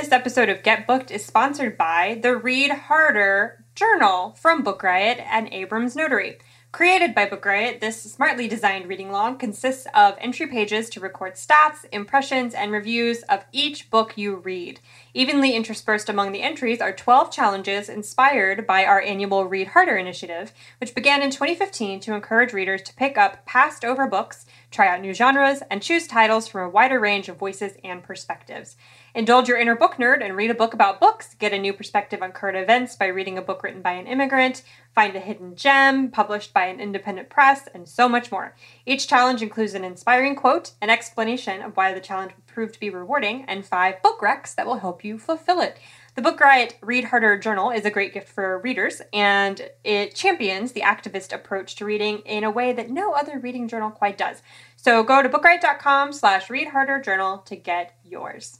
This episode of Get Booked is sponsored by the Read Harder Journal from Book Riot and Abrams Notary. Created by Book Riot, this smartly designed reading log consists of entry pages to record stats, impressions, and reviews of each book you read. Evenly interspersed among the entries are 12 challenges inspired by our annual Read Harder initiative, which began in 2015 to encourage readers to pick up passed-over books, try out new genres, and choose titles from a wider range of voices and perspectives. Indulge your inner book nerd and read a book about books, get a new perspective on current events by reading a book written by an immigrant, find a hidden gem published by an independent press, and so much more. Each challenge includes an inspiring quote, an explanation of why the challenge would prove to be rewarding, and 5 book recs that will help you fulfill it. The Book Riot Read Harder Journal is a great gift for readers, and it champions the activist approach to reading in a way that no other reading journal quite does. So go to bookriot.com/readharderjournal to get yours.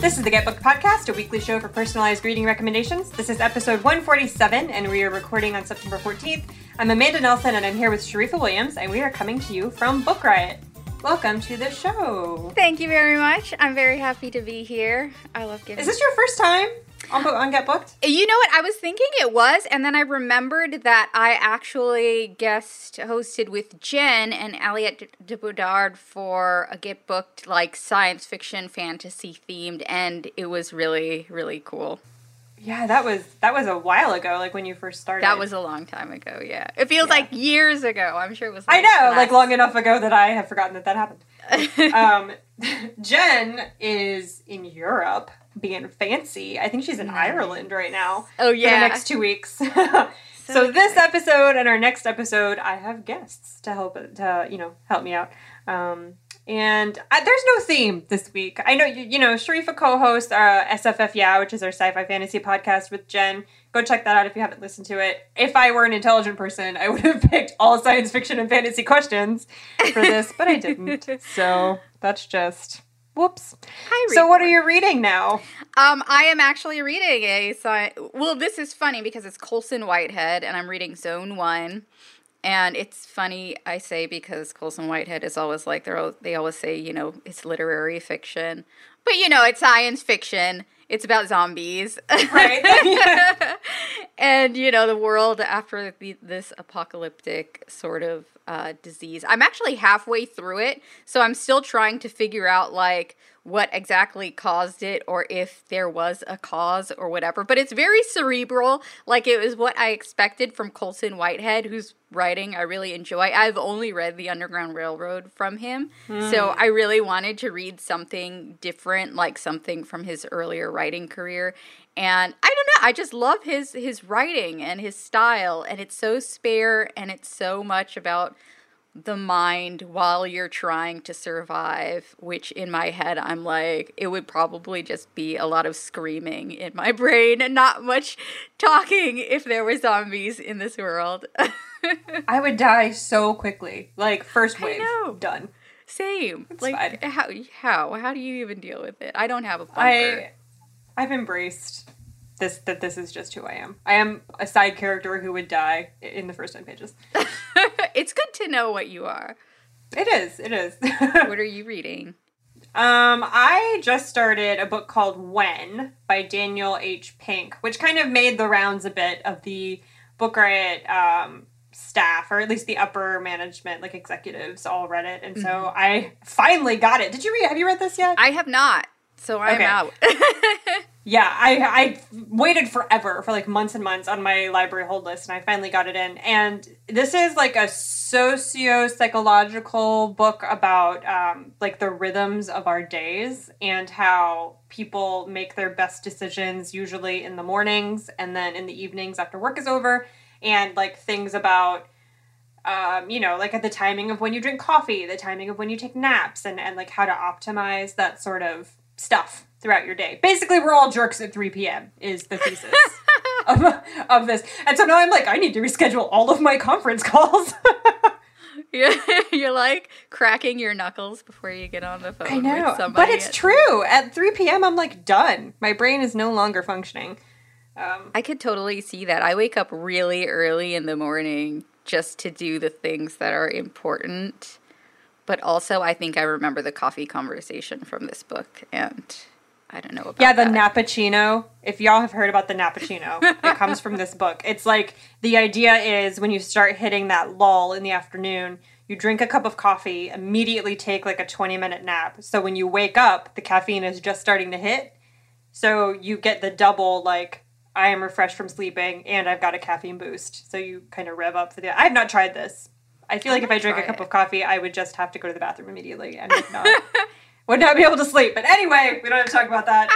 This is the Get Booked Podcast, a weekly show for personalized reading recommendations. This is episode 147, and we are recording on September 14th. I'm Amanda Nelson, and I'm here with Sharifa Williams, and we are coming to you from Book Riot. Welcome to the show. Thank you very much. I'm very happy to be here. I love giving. Is this your first time on Get Booked? You know what? I was thinking it was, and then I remembered that I actually guest hosted with Gen and Elliot de Boudard for a Get Booked, like, science fiction, fantasy themed, and it was really, really cool. Yeah, that was a while ago, like when you first started. That was a long time ago, yeah. It feels like years ago. I'm sure it was like long enough ago that I have forgotten that happened. Jen is in Europe being fancy. I think she's in Ireland right now. Oh, yeah. For the next 2 weeks. So this episode and our next episode, I have guests to help me out. And there's no theme this week. I know, Sharifa co-hosts SFF Yeah, which is our sci-fi fantasy podcast with Jen. Go check that out if you haven't listened to it. If I were an intelligent person, I would have picked all science fiction and fantasy questions for this, but I didn't. So that's just... whoops. Hi, Rita. So what are you reading now? I am actually reading this is funny because it's Colson Whitehead, and I'm reading Zone 1. And it's funny, I say, because Colson Whitehead is always like, they always say, it's literary fiction. But, it's science fiction. It's about zombies. Right. Yeah. And, the world after this apocalyptic sort of disease. I'm actually halfway through it, so I'm still trying to figure out, like, what exactly caused it or if there was a cause or whatever. But it's very cerebral. Like, it was what I expected from Colson Whitehead, whose writing I really enjoy. I've only read The Underground Railroad from him. Mm. So I really wanted to read something different, like something from his earlier writing career. And I don't know, I just love his writing and his style. And it's so spare and it's so much about the mind while you're trying to survive, which in my head I'm like, it would probably just be a lot of screaming in my brain and not much talking if there were zombies in this world. I would die so quickly. Like, first wave, done. Same. It's like fine. How do you even deal with it? I don't have a bunker. I've embraced this is just who I am. I am a side character who would die in the first 10 pages. It's good to know what you are. It is. What are you reading? I just started a book called When by Daniel H. Pink, which kind of made the rounds a bit of the Book Riot staff, or at least the upper management, like executives all read it. And so I finally got it. Have you read this yet? I have not. So I'm out. Yeah, I waited forever, for like months and months, on my library hold list, and I finally got it in. And this is like a socio-psychological book about like the rhythms of our days and how people make their best decisions usually in the mornings and then in the evenings after work is over, and like things about you know, like at the timing of when you drink coffee, the timing of when you take naps, and like how to optimize that sort of stuff throughout your day. Basically, we're all jerks at 3 p.m. is the thesis of this. And so now I'm like, I need to reschedule all of my conference calls. You're like cracking your knuckles before you get on the phone. I know, with somebody. But it's true. At 3 p.m., I'm like done. My brain is no longer functioning. I could totally see that. I wake up really early in the morning just to do the things that are important. But also, I think I remember the coffee conversation from this book, and I don't know about that. Yeah, the nappuccino. If y'all have heard about the nappuccino, it comes from this book. It's like the idea is when you start hitting that lull in the afternoon, you drink a cup of coffee, immediately take like a 20-minute nap. So when you wake up, the caffeine is just starting to hit. So you get the double, like, I am refreshed from sleeping, and I've got a caffeine boost. So you kind of rev up for the... I have not tried this. I feel like if I drink a cup of coffee, I would just have to go to the bathroom immediately and would not be able to sleep. But anyway, we don't have to talk about that.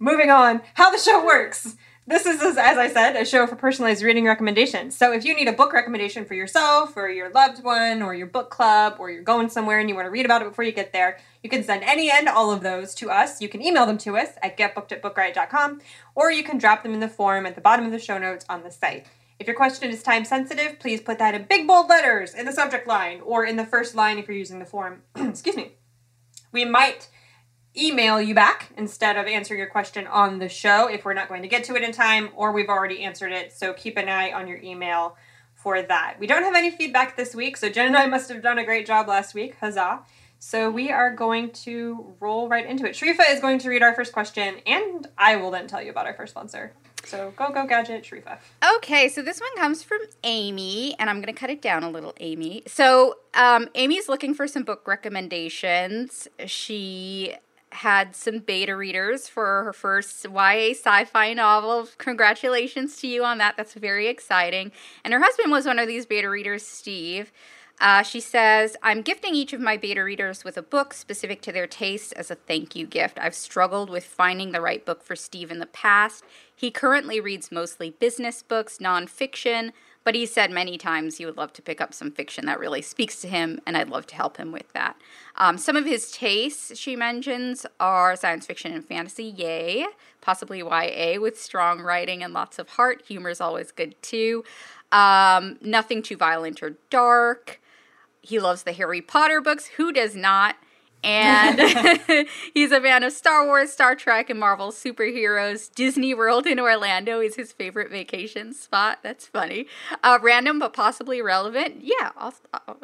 Moving on, how the show works. This is, as I said, a show for personalized reading recommendations. So if you need a book recommendation for yourself or your loved one or your book club or you're going somewhere and you want to read about it before you get there, you can send any and all of those to us. You can email them to us at getbooked@bookriot.com, or you can drop them in the form at the bottom of the show notes on the site. If your question is time-sensitive, please put that in big, bold letters in the subject line or in the first line if you're using the form. Excuse me. We might email you back instead of answering your question on the show if we're not going to get to it in time or we've already answered it, so keep an eye on your email for that. We don't have any feedback this week, so Jen and I must have done a great job last week. Huzzah. So we are going to roll right into it. Sharifa is going to read our first question, and I will then tell you about our first sponsor. So go, Gadget, Sharifa. Okay, so this one comes from Amy, and I'm going to cut it down a little, Amy. So Amy's looking for some book recommendations. She had some beta readers for her first YA sci-fi novel. Congratulations to you on that. That's very exciting. And her husband was one of these beta readers, Steve. She says, I'm gifting each of my beta readers with a book specific to their tastes as a thank you gift. I've struggled with finding the right book for Steve in the past. He currently reads mostly business books, nonfiction, but he said many times he would love to pick up some fiction that really speaks to him, and I'd love to help him with that. Some of his tastes, she mentions, are science fiction and fantasy, yay, possibly YA with strong writing and lots of heart. Humor is always good, too. Nothing too violent or dark. He loves the Harry Potter books. Who does not? And he's a fan of Star Wars, Star Trek, and Marvel superheroes. Disney World in Orlando is his favorite vacation spot. That's funny. Random but possibly relevant. Yeah,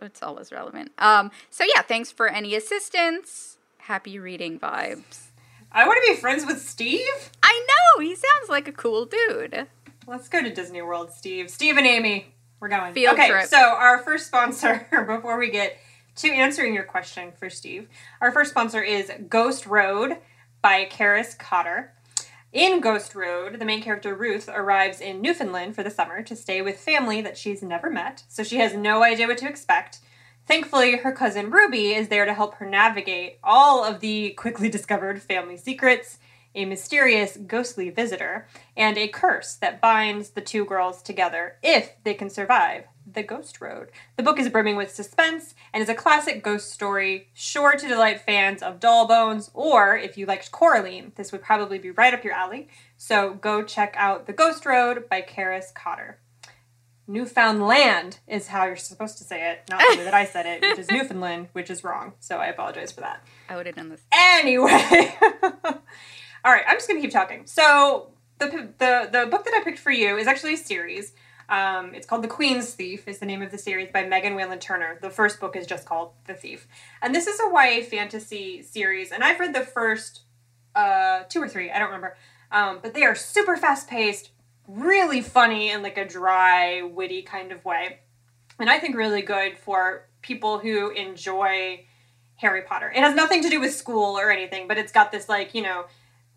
it's always relevant. So yeah, thanks for any assistance. Happy reading vibes. I want to be friends with Steve. I know. He sounds like a cool dude. Let's go to Disney World, Steve. Steve and Amy. We're going. Field trip. So our first sponsor, before we get to answering your question for Steve, our first sponsor is Ghost Road by Karis Cotter. In Ghost Road, the main character Ruth arrives in Newfoundland for the summer to stay with family that she's never met, so she has no idea what to expect. Thankfully, her cousin Ruby is there to help her navigate all of the quickly discovered family secrets, a mysterious ghostly visitor, and a curse that binds the two girls together if they can survive the Ghost Road. The book is brimming with suspense and is a classic ghost story, sure to delight fans of Doll Bones, or if you liked Coraline, this would probably be right up your alley. So go check out The Ghost Road by Karis Cotter. Newfoundland is how you're supposed to say it, not the way that I said it, which is Newfoundland, which is wrong. So I apologize for that. I would have done this. Anyway... All right, I'm just going to keep talking. So the book that I picked for you is actually a series. It's called The Queen's Thief is the name of the series by Megan Whalen Turner. The first book is just called The Thief. And this is a YA fantasy series, and I've read the first two or three, I don't remember. But they are super fast-paced, really funny in like a dry, witty kind of way. And I think really good for people who enjoy Harry Potter. It has nothing to do with school or anything, but it's got this like, you know,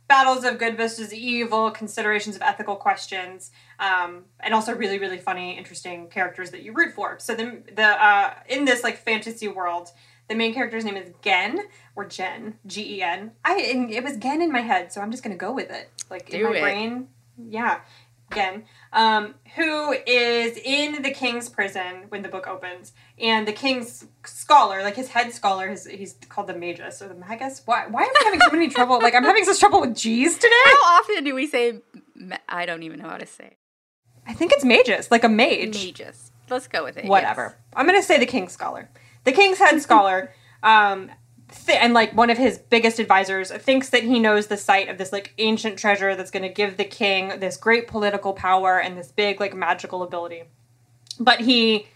battles of good versus evil, considerations of ethical questions, and also really, really funny, interesting characters that you root for. So the in this like fantasy world, the main character's name is Gen or Jen, G-E-N. It was Gen in my head, so I'm just gonna go with it. Like in my brain, yeah. Gen, who is in the king's prison when the book opens, and the king's scholar, like his head scholar, he's called the magus or the magus. Why am I having so many trouble? Like, I'm having such trouble with G's today. How often do we say? I don't even know how to say it. I think it's magus, like a mage. Magus. Let's go with it. Whatever. Yes. I'm gonna say the king's scholar, the king's head scholar. And, like, one of his biggest advisors thinks that he knows the site of this, like, ancient treasure that's going to give the king this great political power and this big, like, magical ability. But he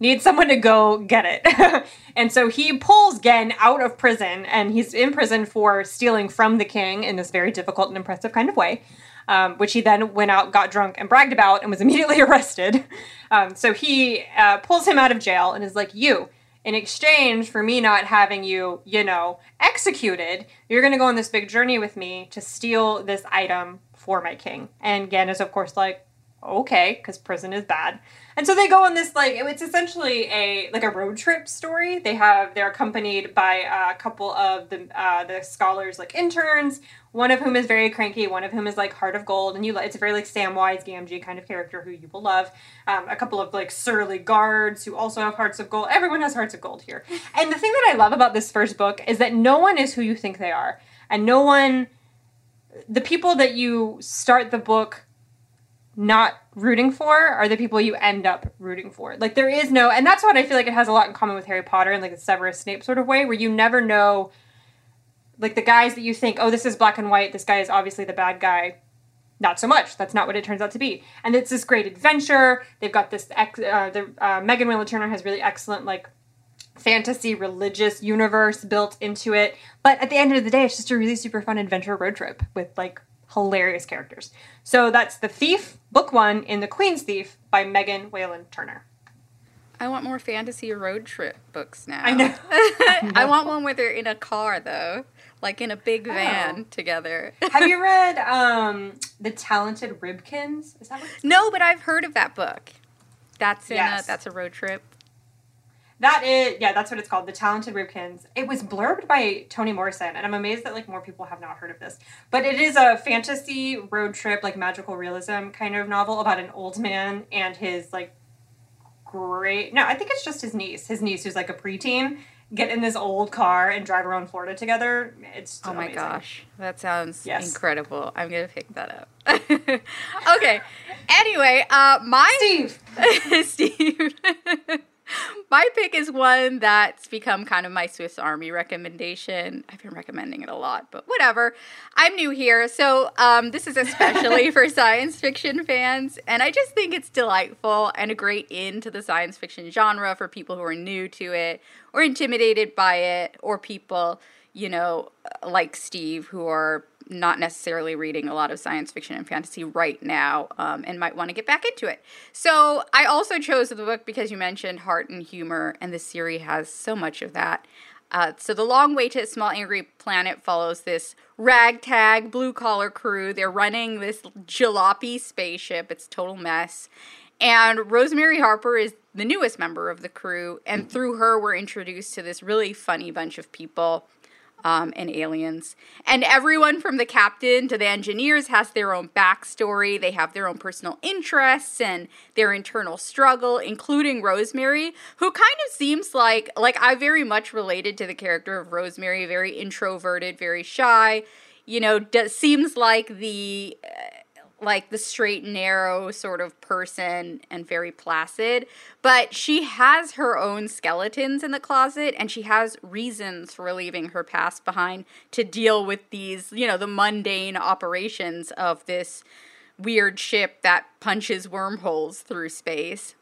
needs someone to go get it. And so he pulls Gen out of prison, and he's in prison for stealing from the king in this very difficult and impressive kind of way, which he then went out, got drunk, and bragged about, and was immediately arrested. So he pulls him out of jail and is like, you... in exchange for me not having you, you know, executed, you're going to go on this big journey with me to steal this item for my king. And Gen is, of course, like, okay, because prison is bad. And so they go on this, like, it's essentially a road trip story. They're accompanied by a couple of the scholars, like, interns, one of whom is very cranky, one of whom is, like, heart of gold. And it's a very, like, Samwise Gamgee kind of character who you will love. A couple of, like, surly guards who also have hearts of gold. Everyone has hearts of gold here. And the thing that I love about this first book is that no one is who you think they are. And the people that you start the book not rooting for are the people you end up rooting for. Like, there is no... And that's what I feel like it has a lot in common with Harry Potter in, like, the Severus Snape sort of way, where you never know, like, the guys that you think, oh, this is black and white, this guy is obviously the bad guy. Not so much. That's not what it turns out to be. And it's this great adventure. They've got this... Megan Whalen Turner has really excellent, like, fantasy religious universe built into it. But at the end of the day, it's just a really super fun adventure road trip with, like, hilarious characters. So that's The Thief, Book 1, in The Queen's Thief by Megan Whalen Turner. I want more fantasy road trip books now. I know. I want one where they're in a car, though. Like, in a big van together. Have you read The Talented Ribkins? Is that what it's called? No, but I've heard of that book. That's a road trip. That is, yeah, that's what it's called, The Talented Ribkins. It was blurbed by Toni Morrison, and I'm amazed that, like, more people have not heard of this. But it is a fantasy road trip, like, magical realism kind of novel about an old man and his, like, I think it's just his niece who's, like, a preteen, get in this old car and drive around Florida together. It's just amazing. Oh my gosh, that sounds incredible. I'm going to pick that up. Okay, anyway, Steve. My pick is one that's become kind of my Swiss Army recommendation. I've been recommending it a lot, but whatever. I'm new here, so this is especially for science fiction fans, and I just think it's delightful and a great in to the science fiction genre for people who are new to it or intimidated by it, or people, you know, like Steve, who are not necessarily reading a lot of science fiction and fantasy right now, and might want to get back into it. So I also chose the book because you mentioned heart and humor, and the series has so much of that. So The Long Way to a Small Angry Planet follows this ragtag blue-collar crew. They're running this jalopy spaceship. It's a total mess. And Rosemary Harper is the newest member of the crew, and through her we're introduced to this really funny bunch of people. And aliens. And everyone from the captain to the engineers has their own backstory. They have their own personal interests and their internal struggle, including Rosemary, who kind of seems like I very much related to the character of Rosemary, very introverted, very shy, you know, seems like the... like the straight and narrow sort of person and very placid. But she has her own skeletons in the closet, and she has reasons for leaving her past behind to deal with these, you know, the mundane operations of this weird ship that punches wormholes through space.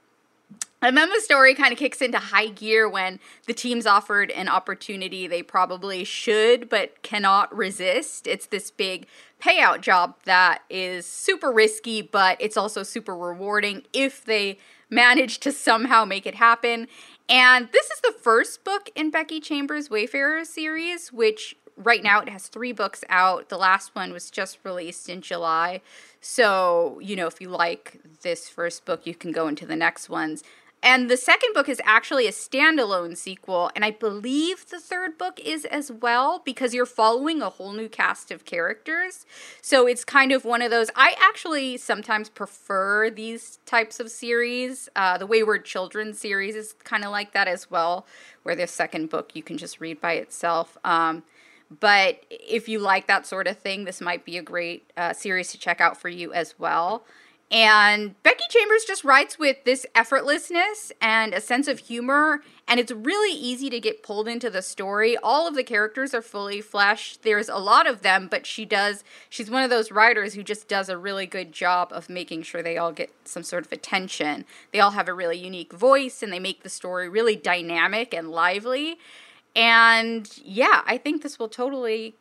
And then the story kind of kicks into high gear when the team's offered an opportunity they probably should but cannot resist. It's this big payout job that is super risky, but it's also super rewarding if they manage to somehow make it happen. And this is the first book in Becky Chambers' Wayfarer series, which right now it has 3 books out. The last one was just released in July. So, you know, if you like this first book, you can go into the next ones. And the second book is actually a standalone sequel, and I believe the third book is as well, because you're following a whole new cast of characters. So it's kind of one of those, I actually sometimes prefer these types of series. The Wayward Children series is kind of like that as well, where the second book you can just read by itself. But if you like that sort of thing, this might be a great series to check out for you as well. And Becky Chambers just writes with this effortlessness and a sense of humor, and it's really easy to get pulled into the story. All of the characters are fully fleshed. There's a lot of them, but she's one of those writers who just does a really good job of making sure they all get some sort of attention. They all have a really unique voice, and they make the story really dynamic and lively. And yeah, I think this will totally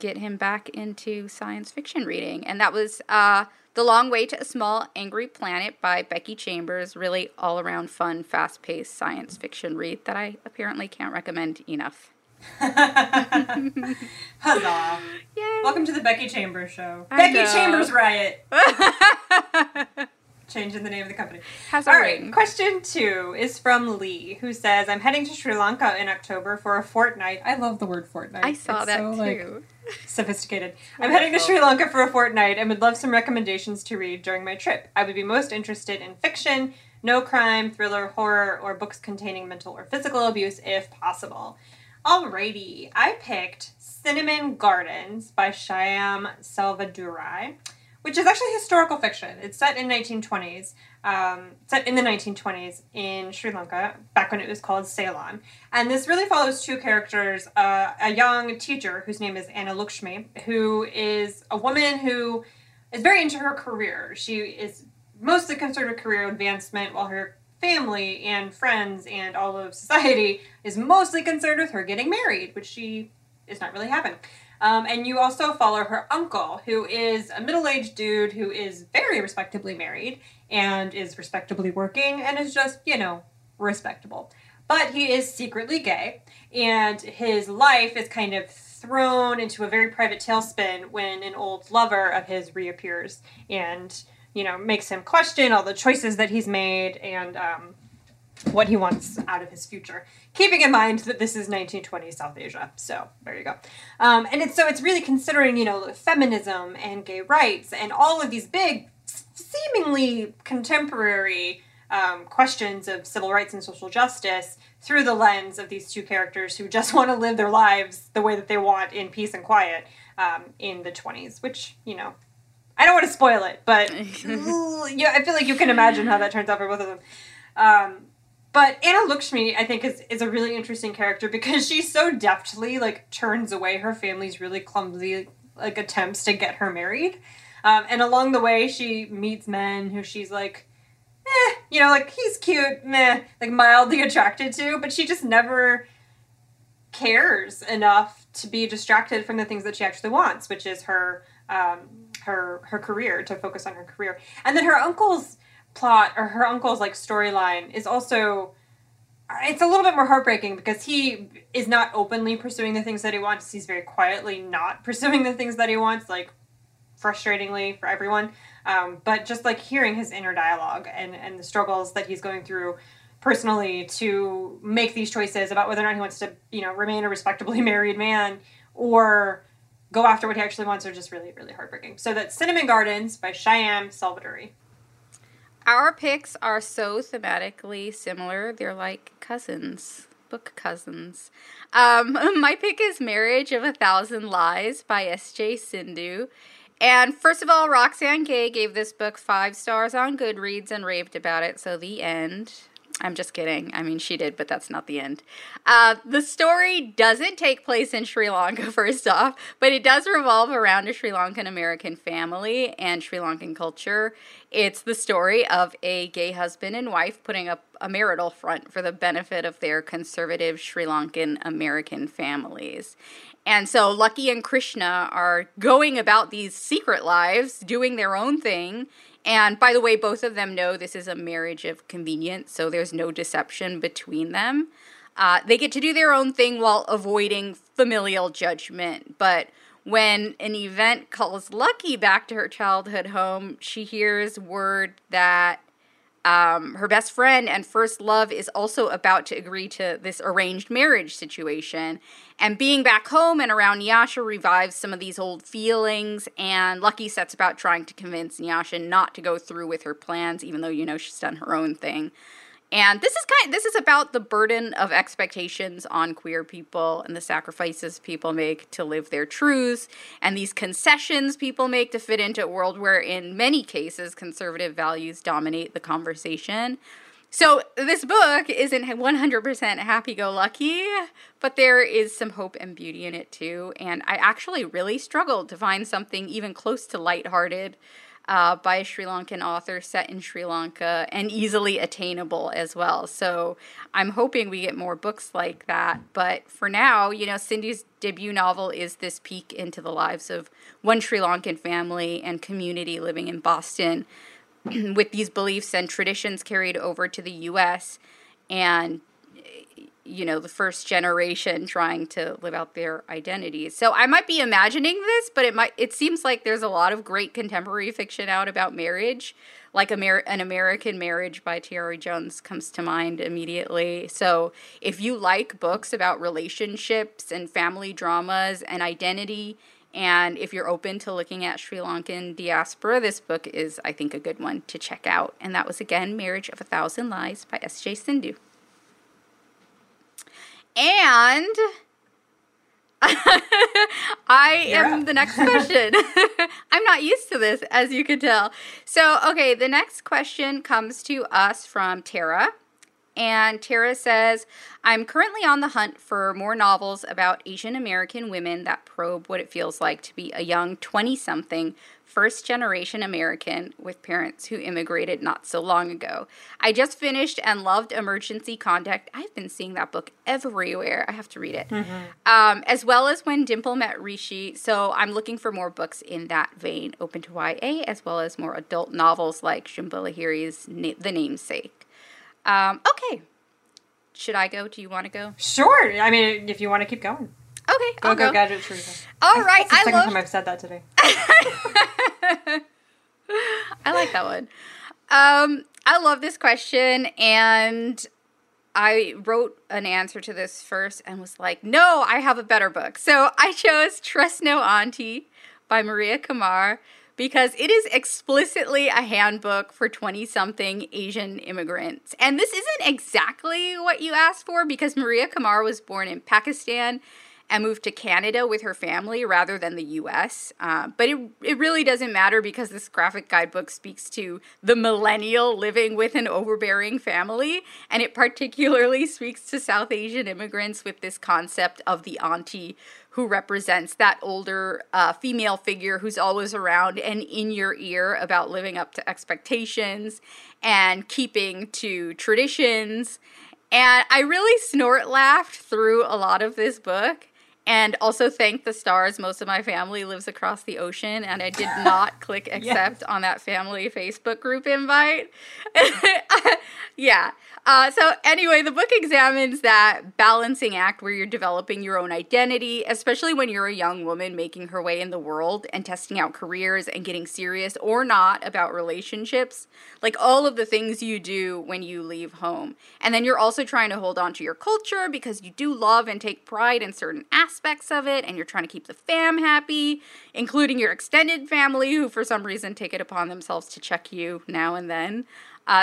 get him back into science fiction reading. And that was The Long Way to a Small Angry Planet by Becky Chambers. Really all-around fun, fast-paced science fiction read that I apparently can't recommend enough. Huzzah. Yay. Welcome to the Becky Chambers show. Becky Chambers Riot. Changing the name of the company. All right, question 2 is from Lee, who says, I'm heading to Sri Lanka in October for a fortnight. I love the word fortnight. I saw that too. Sophisticated. I'm heading to Sri Lanka for a fortnight and would love some recommendations to read during my trip. I would be most interested in fiction, no crime, thriller, horror, or books containing mental or physical abuse if possible. Alrighty, I picked Cinnamon Gardens by Shyam Selvadurai, which is actually historical fiction. It's set in the 1920s in Sri Lanka, back when it was called Ceylon. And this really follows two characters, a young teacher whose name is Anna Lakshmi, who is a woman who is very into her career. She is mostly concerned with career advancement, while her family and friends and all of society is mostly concerned with her getting married, which she is not really having. And you also follow her uncle, who is a middle-aged dude who is very respectably married and is respectably working and is just, respectable. But he is secretly gay, and his life is kind of thrown into a very private tailspin when an old lover of his reappears and, makes him question all the choices that he's made and what he wants out of his future, keeping in mind that this is 1920s South Asia. So there you go. And it's really considering, feminism and gay rights and all of these big, seemingly contemporary questions of civil rights and social justice through the lens of these two characters who just want to live their lives the way that they want in peace and quiet in the 20s, which, I don't want to spoil it, but I feel like you can imagine how that turns out for both of them. But Anna Lakshmi, I think, is a really interesting character because she so deftly, turns away her family's really clumsy, attempts to get her married. And along the way, she meets men who she's he's cute, meh, mildly attracted to. But she just never cares enough to be distracted from the things that she actually wants, which is her career, to focus on her career. And then her uncle's plot, or her uncle's storyline, is also, it's a little bit more heartbreaking because he is not openly pursuing the things that he wants. He's very quietly not pursuing the things that he wants, frustratingly for everyone. But just hearing his inner dialogue and the struggles that he's going through personally to make these choices about whether or not he wants to, remain a respectably married man or go after what he actually wants, are just really, really heartbreaking. So that's Cinnamon Gardens by Shyam Selvadurai. Our picks are so thematically similar. They're like cousins, book cousins. My pick is Marriage of a Thousand Lies by S.J. Sindhu. And first of all, Roxanne Gay gave this book 5 stars on Goodreads and raved about it, so the end. I'm just kidding. I mean, she did, but that's not the end. The story doesn't take place in Sri Lanka, first off, but it does revolve around a Sri Lankan American family and Sri Lankan culture. It's the story of a gay husband and wife putting up a marital front for the benefit of their conservative Sri Lankan American families. And so Lucky and Krishna are going about these secret lives, doing their own thing. And by the way, both of them know this is a marriage of convenience, so there's no deception between them. They get to do their own thing while avoiding familial judgment. But when an event calls Lucky back to her childhood home, she hears word that Her best friend and first love is also about to agree to this arranged marriage situation. And being back home and around Nyasha revives some of these old feelings, and Lucky sets about trying to convince Nyasha not to go through with her plans, even though, you know, she's done her own thing. And this is about the burden of expectations on queer people and the sacrifices people make to live their truths and these concessions people make to fit into a world where, in many cases, conservative values dominate the conversation. So this book isn't 100% happy-go-lucky, but there is some hope and beauty in it, too. And I actually really struggled to find something even close to lighthearted by a Sri Lankan author set in Sri Lanka and easily attainable as well. So I'm hoping we get more books like that. But for now, you know, Sindhu's debut novel is this peek into the lives of one Sri Lankan family and community living in Boston with these beliefs and traditions carried over to the U.S. and, you know, the first generation trying to live out their identities. So I might be imagining this, but it seems like there's a lot of great contemporary fiction out about marriage, like An American Marriage by Terry Jones comes to mind immediately. So if you like books about relationships and family dramas and identity, and if you're open to looking at Sri Lankan diaspora, this book is, I think, a good one to check out. And that was, again, Marriage of a Thousand Lies by S.J. Sindhu. And I am the next question. I'm not used to this, as you can tell. So, okay, the next question comes to us from Tara. And Tara says, I'm currently on the hunt for more novels about Asian American women that probe what it feels like to be a young 20-something first-generation American with parents who immigrated not so long ago. I just finished and loved Emergency Contact. I've been seeing that book everywhere. I have to read it. Mm-hmm. As well as When Dimple Met Rishi. So I'm looking for more books in that vein, open to YA, as well as more adult novels like Shambhala Hiri's The Namesake. Okay. Should I go? Do you want to go? Sure. I mean, if you want to keep going. Okay, I'll go. Gadget Teresa. All right. That's the second time I've said that today. I like that one. I love this question, and I wrote an answer to this first and was like, no, I have a better book. So I chose Trust No Auntie by Maria Kumar, because it is explicitly a handbook for 20-something Asian immigrants. And this isn't exactly what you asked for, because Maria Kumar was born in Pakistan and moved to Canada with her family rather than the U.S. But it really doesn't matter, because this graphic guidebook speaks to the millennial living with an overbearing family, and it particularly speaks to South Asian immigrants with this concept of the auntie, who represents that older female figure who's always around and in your ear about living up to expectations and keeping to traditions. And I really snort-laughed through a lot of this book. And also thank the stars, most of my family lives across the ocean, and I did not click accept on that family Facebook group invite. Yeah. So anyway, the book examines that balancing act where you're developing your own identity, especially when you're a young woman making her way in the world and testing out careers and getting serious or not about relationships, like all of the things you do when you leave home. And then you're also trying to hold on to your culture because you do love and take pride in certain aspects of it, and you're trying to keep the fam happy, including your extended family, who for some reason take it upon themselves to check you now and then.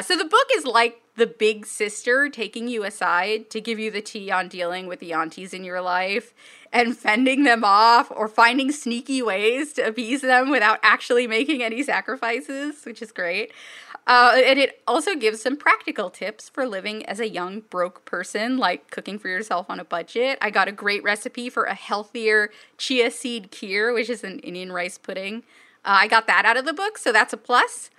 So the book is like the big sister taking you aside to give you the tea on dealing with the aunties in your life and fending them off or finding sneaky ways to appease them without actually making any sacrifices, which is great. And it also gives some practical tips for living as a young, broke person, like cooking for yourself on a budget. I got a great recipe for a healthier chia seed kheer, which is an Indian rice pudding. I got that out of the book, so that's a plus.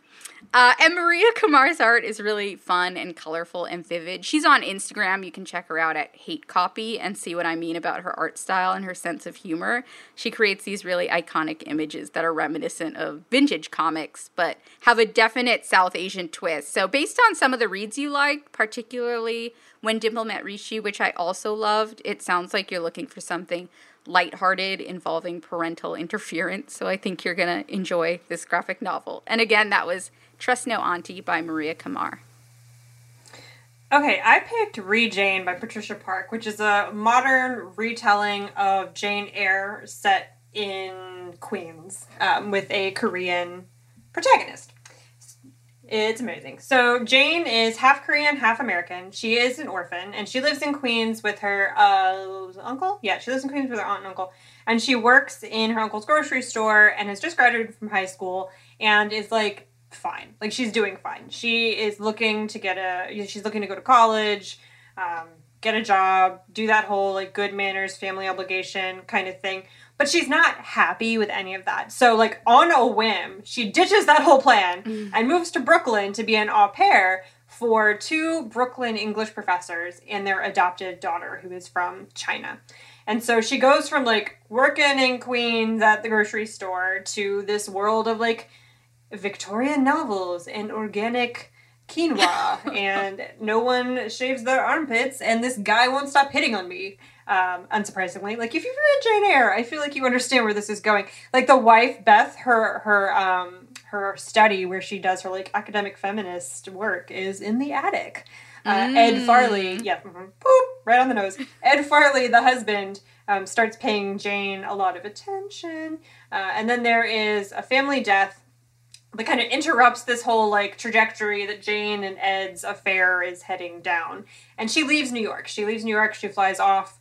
And Maria Kumar's art is really fun and colorful and vivid. She's on Instagram. You can check her out at Hate Copy and see what I mean about her art style and her sense of humor. She creates these really iconic images that are reminiscent of vintage comics, but have a definite South Asian twist. So based on some of the reads you liked, particularly When Dimple Met Rishi, which I also loved, it sounds like you're looking for something lighthearted involving parental interference. So I think you're going to enjoy this graphic novel. And again, that was Trust No Auntie by Maria Kumar. Okay, I picked Re Jane by Patricia Park, which is a modern retelling of Jane Eyre set in Queens with a Korean protagonist. It's amazing. So Jane is half Korean, half American. She is an orphan, and she lives in Queens with her uncle. Yeah, she lives in Queens with her aunt and uncle. And she works in her uncle's grocery store and has just graduated from high school and is like fine. Like, she's doing fine. She is looking to she's looking to go to college, get a job, do that whole like good manners, family obligation kind of thing. But she's not happy with any of that. So like on a whim, she ditches that whole plan and moves to Brooklyn to be an au pair for two Brooklyn English professors and their adopted daughter who is from China. And so she goes from like working in Queens at the grocery store to this world of like Victorian novels and organic quinoa and no one shaves their armpits and this guy won't stop hitting on me. Unsurprisingly, like if you've read Jane Eyre, I feel like you understand where this is going. Like the wife, Beth, her study where she does her like academic feminist work is in the attic. Ed Farley, right on the nose. Ed Farley, the husband, starts paying Jane a lot of attention, and then there is a family death that kind of interrupts this whole like trajectory that Jane and Ed's affair is heading down. And she leaves New York. She flies off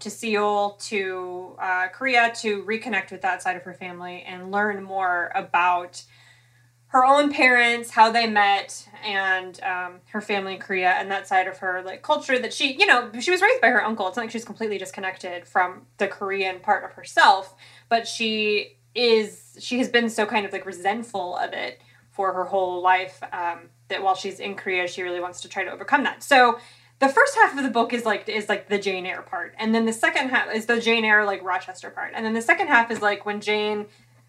to Seoul, to Korea, to reconnect with that side of her family and learn more about her own parents, how they met, and her family in Korea, and that side of her like culture that she, you know, she was raised by her uncle. It's not like she's completely disconnected from the Korean part of herself, but she has been so kind of like resentful of it for her whole life that while she's in Korea, she really wants to try to overcome that. So the first half of the book is like the Jane Eyre part, and then the second half is the Jane Eyre like Rochester part, and then the second half is like when Jane,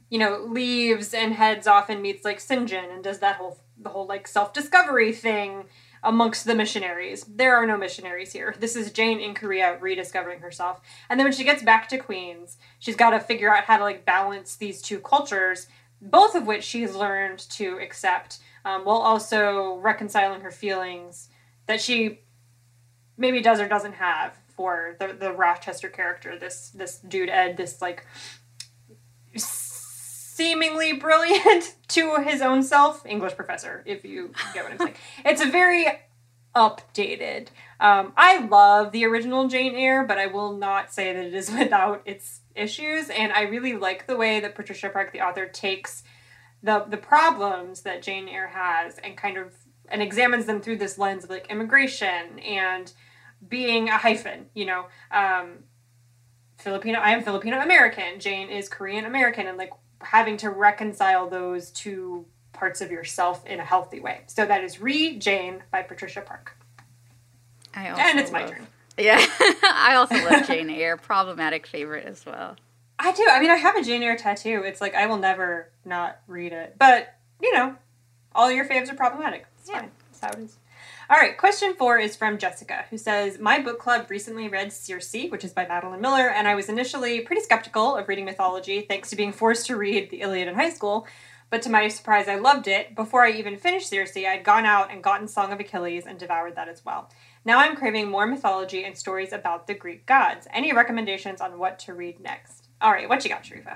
you know, leaves and heads off and meets like St. John and does the whole like self-discovery thing amongst the missionaries. There are no missionaries here. This is Jane in Korea rediscovering herself. And then when she gets back to Queens, she's got to figure out how to like balance these two cultures, both of which she's learned to accept, while also reconciling her feelings that she maybe does or doesn't have for the Rochester character, this dude Ed, this like seemingly brilliant to his own self English professor, if you get what I'm saying. It's a very updated. I love the original Jane Eyre, but I will not say that it is without its issues. And I really like the way that Patricia Park, the author, takes the problems that Jane Eyre has and kind of examines them through this lens of like immigration and being a hyphen, you know, Filipino. I am Filipino American. Jane is Korean American, and like having to reconcile those two parts of yourself in a healthy way. So that is Re Jane by Patricia Park. It's my turn. Yeah. I also love Jane Eyre. Problematic favorite as well. I do. I mean, I have a Jane Eyre tattoo. It's like, I will never not read it. But, you know, all your faves are problematic. It's fine. That's how it is. All right, question 4 is from Jessica, who says, my book club recently read Circe, which is by Madeline Miller, and I was initially pretty skeptical of reading mythology thanks to being forced to read the Iliad in high school, but to my surprise, I loved it. Before I even finished Circe, I had gone out and gotten Song of Achilles and devoured that as well. Now I'm craving more mythology and stories about the Greek gods. Any recommendations on what to read next? All right, what you got, Sharifa?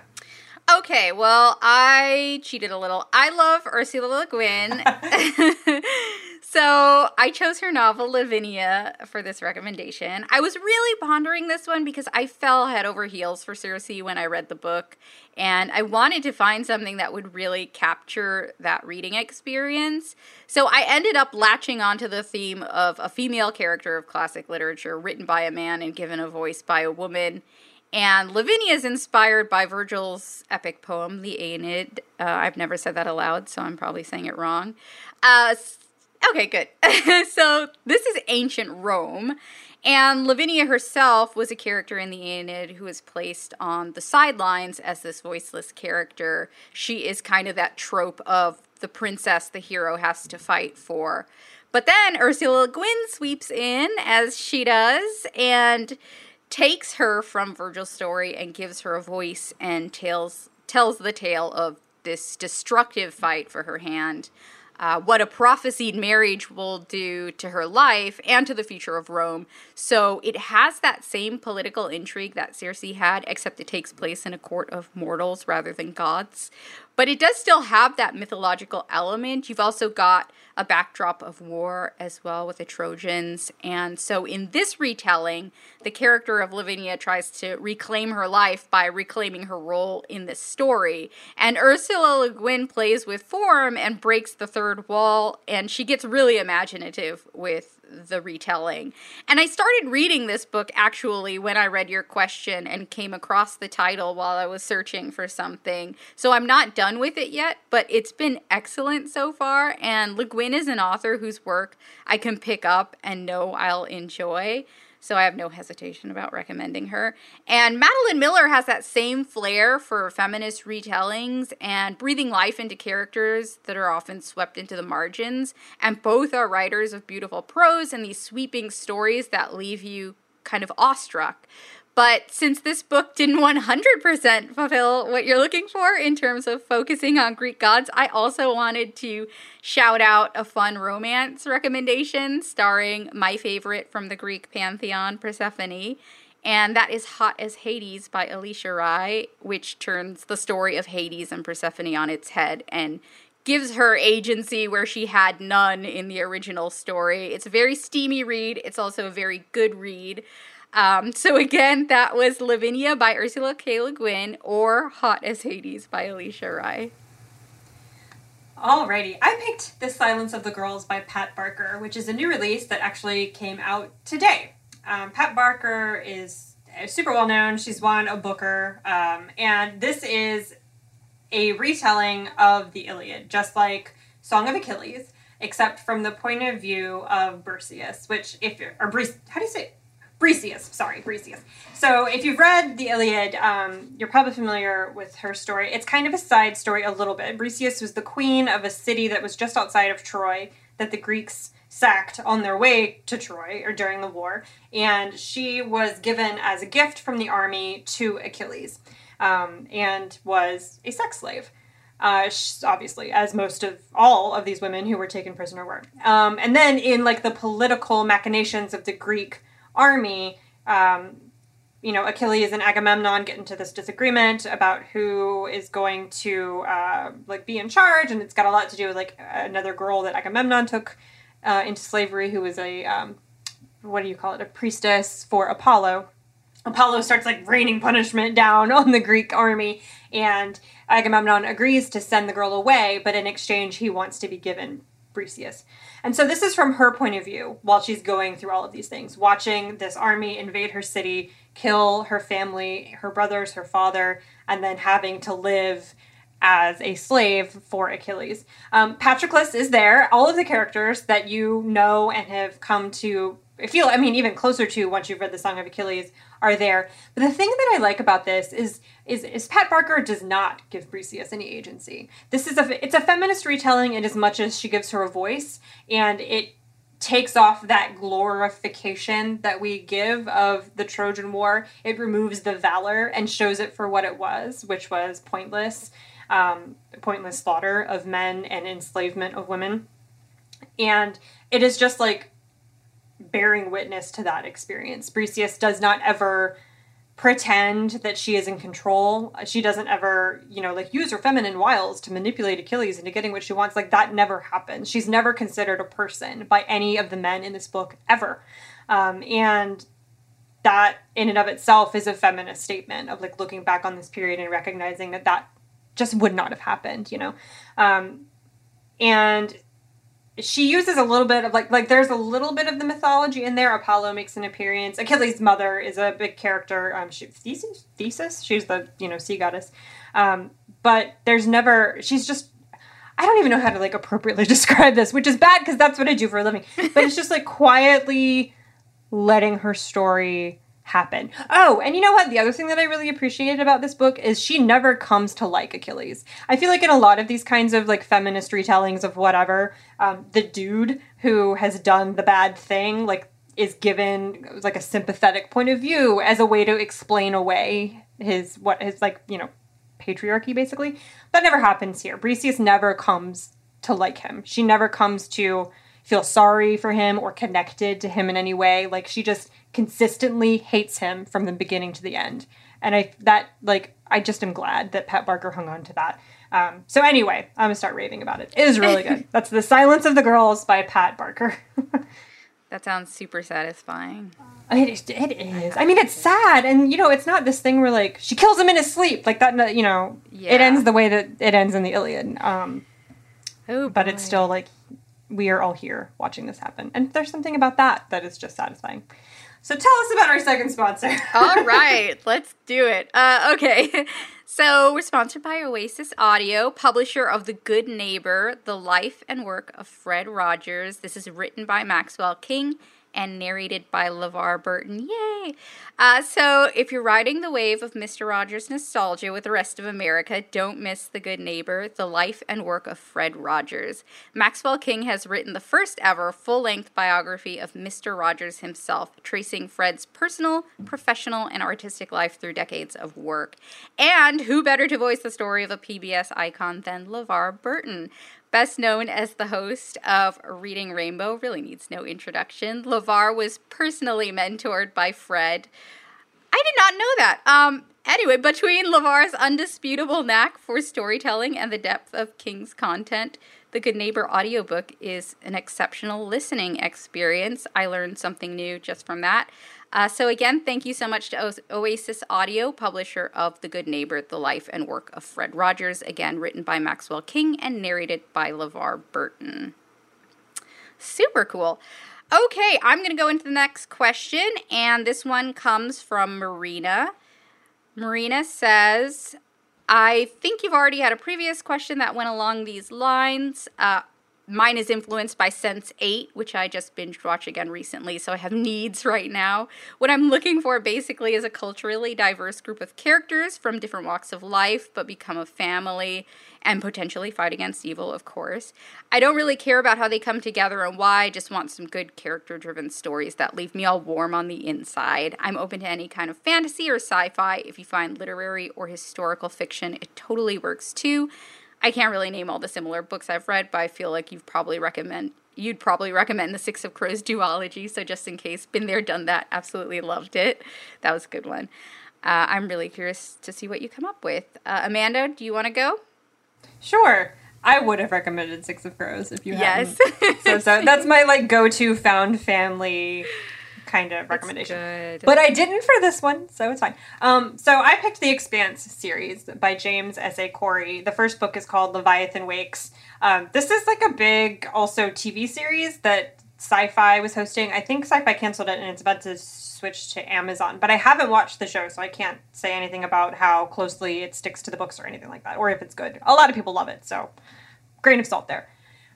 Okay, well, I cheated a little. I love Ursula Le Guin. So I chose her novel Lavinia for this recommendation. I was really pondering this one because I fell head over heels for Circe when I read the book, and I wanted to find something that would really capture that reading experience. So I ended up latching onto the theme of a female character of classic literature written by a man and given a voice by a woman. And Lavinia is inspired by Virgil's epic poem, the Aeneid. I've never said that aloud, so I'm probably saying it wrong. Okay, good. So this is ancient Rome, and Lavinia herself was a character in the Aeneid who is placed on the sidelines as this voiceless character. She is kind of that trope of the princess the hero has to fight for. But then Ursula Le Guin sweeps in, as she does, and takes her from Virgil's story and gives her a voice and tells the tale of this destructive fight for her hand what a prophesied marriage will do to her life and to the future of Rome. So it has that same political intrigue that Circe had, except it takes place in a court of mortals rather than gods. But it does still have that mythological element. You've also got a backdrop of war as well with the Trojans. And so in this retelling, the character of Lavinia tries to reclaim her life by reclaiming her role in this story. And Ursula Le Guin plays with form and breaks the third wall, and she gets really imaginative with the retelling. And I started reading this book actually when I read your question and came across the title while I was searching for something. So I'm not done with it yet, but it's been excellent so far. And Le Guin is an author whose work I can pick up and know I'll enjoy. So I have no hesitation about recommending her. And Madeline Miller has that same flair for feminist retellings and breathing life into characters that are often swept into the margins. And both are writers of beautiful prose and these sweeping stories that leave you kind of awestruck. But since this book didn't 100% fulfill what you're looking for in terms of focusing on Greek gods, I also wanted to shout out a fun romance recommendation starring my favorite from the Greek pantheon, Persephone. And that is Hot as Hades by Alicia Rye, which turns the story of Hades and Persephone on its head and gives her agency where she had none in the original story. It's a very steamy read. It's also a very good read. So again, that was Lavinia by Ursula K. Le Guin or Hot as Hades by Alicia Rye. Alrighty, I picked The Silence of the Girls by Pat Barker, which is a new release that actually came out today. Pat Barker is super well known. She's won a Booker, and this is a retelling of the Iliad, just like Song of Achilles, except from the point of view of Briseis, which if you're, or Briseis, how do you say it? Briseis, sorry, Briseis. So if you've read the Iliad, you're probably familiar with her story. It's kind of a side story a little bit. Briseis was the queen of a city that was just outside of Troy that the Greeks sacked on their way to Troy or during the war. And she was given as a gift from the army to Achilles and was a sex slave. Obviously, as most of all of these women who were taken prisoner were. And then in like the political machinations of the Greek army, Achilles and Agamemnon get into this disagreement about who is going to be in charge, and it's got a lot to do with like another girl that Agamemnon took into slavery, who was a a priestess for Apollo. Apollo starts like raining punishment down on the Greek army, and Agamemnon agrees to send the girl away, but in exchange he wants to be given Briseis. And so this is from her point of view while she's going through all of these things, watching this army invade her city, kill her family, her brothers, her father, and then having to live as a slave for Achilles. Patroclus is there. All of the characters that you know and have come to feel, even closer to once you've read the Song of Achilles, are there. But the thing that I like about this is Pat Barker does not give Briseis any agency. This is it's a feminist retelling in as much as she gives her a voice, and it takes off that glorification that we give of the Trojan War. It removes the valor and shows it for what it was, which was pointless slaughter of men and enslavement of women. And it is just like bearing witness to that experience. Briseis does not ever pretend that she is in control. She doesn't ever, use her feminine wiles to manipulate Achilles into getting what she wants. Like, that never happens. She's never considered a person by any of the men in this book ever. And that in and of itself is a feminist statement of like looking back on this period and recognizing that just would not have happened, and she uses a little bit of like there's a little bit of the mythology in there. Apollo makes an appearance. Achilles' mother is a big character. Theseus? She's the, sea goddess. But there's never, she's just, I don't even know how to like appropriately describe this, which is bad because that's what I do for a living. But it's just like quietly letting her story happen. Oh, and you know what? The other thing that I really appreciated about this book is she never comes to like Achilles. I feel like in a lot of these kinds of like feminist retellings of whatever, the dude who has done the bad thing like is given like a sympathetic point of view as a way to explain away his patriarchy basically. That never happens here. Briseis never comes to like him. She never comes to feel sorry for him or connected to him in any way. Like, she just consistently hates him from the beginning to the end. And I just am glad that Pat Barker hung on to that. So anyway, I'm going to start raving about it. It is really good. That's The Silence of the Girls by Pat Barker. That sounds super satisfying. It is. I mean, it's sad. And, you know, it's not this thing where, like, she kills him in his sleep. Like, that, you know, It ends the way that it ends in the Iliad. But it's still, like, we are all here watching this happen. And there's something about that is just satisfying. So tell us about our second sponsor. All right. Let's do it. Okay. So we're sponsored by Oasis Audio, publisher of The Good Neighbor, The Life and Work of Fred Rogers. This is written by Maxwell King and narrated by LeVar Burton. Yay! So if you're riding the wave of Mr. Rogers' nostalgia with the rest of America, don't miss The Good Neighbor, The Life and Work of Fred Rogers. Maxwell King has written the first ever full-length biography of Mr. Rogers himself, tracing Fred's personal, professional, and artistic life through decades of work. And who better to voice the story of a PBS icon than LeVar Burton? Best known as the host of Reading Rainbow, really needs no introduction. LeVar was personally mentored by Fred. I did not know that. Anyway, between LeVar's undisputable knack for storytelling and the depth of King's content, The Good Neighbor audiobook is an exceptional listening experience. I learned something new just from that. So again, thank you so much to Oasis Audio, publisher of The Good Neighbor, The Life and Work of Fred Rogers, again, written by Maxwell King and narrated by LeVar Burton. Super cool. Okay, I'm going to go into the next question, and this one comes from Marina. Marina says, I think you've already had a previous question that went along these lines. Mine is influenced by Sense8, which I just binge-watched again recently, so I have needs right now. What I'm looking for basically is a culturally diverse group of characters from different walks of life, but become a family and potentially fight against evil, of course. I don't really care about how they come together and why. I just want some good character-driven stories that leave me all warm on the inside. I'm open to any kind of fantasy or sci-fi. If you find literary or historical fiction, it totally works too. I can't really name all the similar books I've read, but I feel like you'd probably recommend the Six of Crows duology. So just in case, been there, done that, absolutely loved it. That was a good one. I'm really curious to see what you come up with. Amanda, do you want to go? Sure. I would have recommended Six of Crows if you hadn't. Yes. so that's my go-to found family kind of recommendation. But I didn't for this one, so it's fine. So I picked the Expanse series by James S.A. Corey. The first book is called Leviathan Wakes. This is a big, also, TV series that Sci-Fi was hosting. I think Sci-Fi canceled it, and it's about to switch to Amazon. But I haven't watched the show, so I can't say anything about how closely it sticks to the books or anything like that, or if it's good. A lot of people love it, so grain of salt there.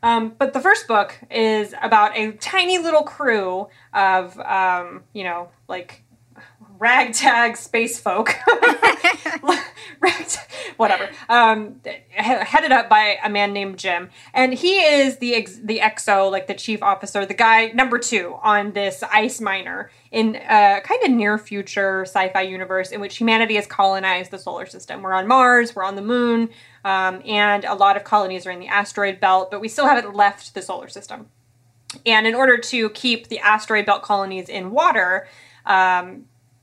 But the first book is about a tiny little crew of, ragtag space folk. Whatever. Headed up by a man named Jim. And he is the XO, the chief officer, the guy number 2 on this ice miner in a kind of near future sci-fi universe in which humanity has colonized the solar system. We're on Mars, we're on the moon, and a lot of colonies are in the asteroid belt, but we still haven't left the solar system. And in order to keep the asteroid belt colonies in water,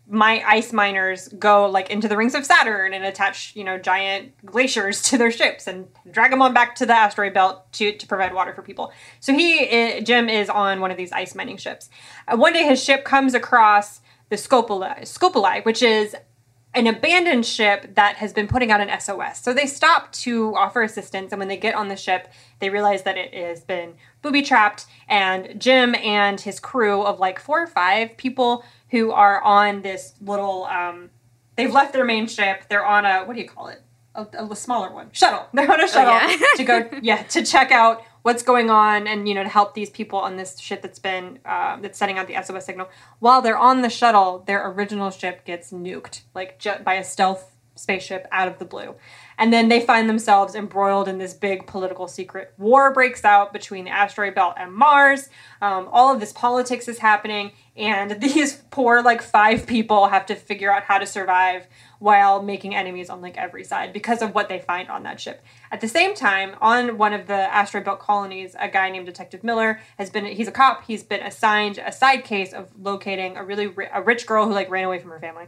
my ice miners go into the rings of Saturn and attach, giant glaciers to their ships and drag them on back to the asteroid belt to provide water for people. So Jim is on one of these ice mining ships. One day his ship comes across the Scopoli, which is an abandoned ship that has been putting out an SOS. So they stop to offer assistance, and when they get on the ship, they realize that it has been booby-trapped, and Jim and his crew of 4 or 5 people who are on this little, they've left their main ship, they're on a, what do you call it? A smaller one. Shuttle. They're on a shuttle to go, to check out what's going on and, to help these people on this ship that's sending out the SOS signal. While they're on the shuttle, their original ship gets nuked, by a stealth spaceship out of the blue. And then they find themselves embroiled in this big political secret. War breaks out between the asteroid belt and Mars. All of this politics is happening, and these poor, 5 people have to figure out how to survive while making enemies on like every side because of what they find on that ship. At the same time, on one of the asteroid belt colonies, a guy named Detective Miller he's a cop. He's been assigned a side case of locating a rich girl who like ran away from her family.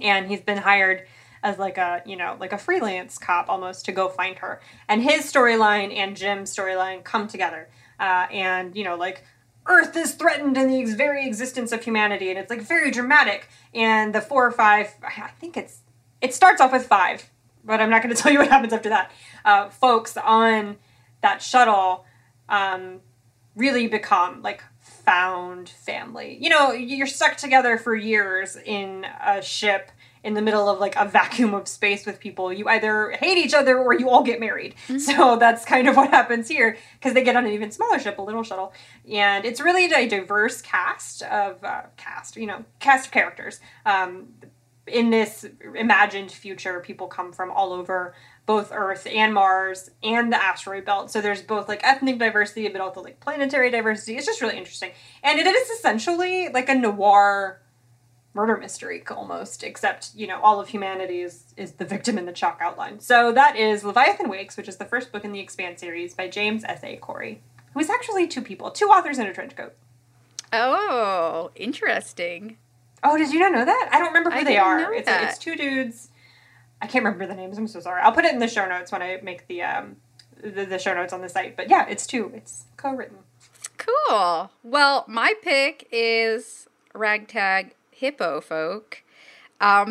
And he's been hired as like a, you know, like a freelance cop almost to go find her. And his storyline and Jim's storyline come together. And, you know, like Earth is threatened in the very existence of humanity. And it's like very dramatic. And the 4 or 5, I think it starts off with 5, but I'm not going to tell you what happens after that. Folks on that shuttle really become like found family. You know, you're stuck together for years in a ship in the middle of like a vacuum of space with people. You either hate each other or you all get married. Mm-hmm. So that's kind of what happens here because they get on an even smaller ship, a little shuttle. And it's really a diverse cast of characters. In this imagined future, people come from all over both Earth and Mars and the asteroid belt. So there's both like ethnic diversity, but also like planetary diversity. It's just really interesting. And it is essentially like a noir murder mystery almost, except, you know, all of humanity is the victim in the chalk outline. So that is Leviathan Wakes, which is the first book in the Expanse series by James S.A. Corey, who is actually 2 authors in a trench coat. Oh, interesting. Oh, did you not know that? I don't remember who they are. It's 2 dudes. I can't remember the names. I'm so sorry. I'll put it in the show notes when I make the show notes on the site. But yeah, it's 2. It's co-written. Cool. Well, my pick is Ragtag Hippo Folk.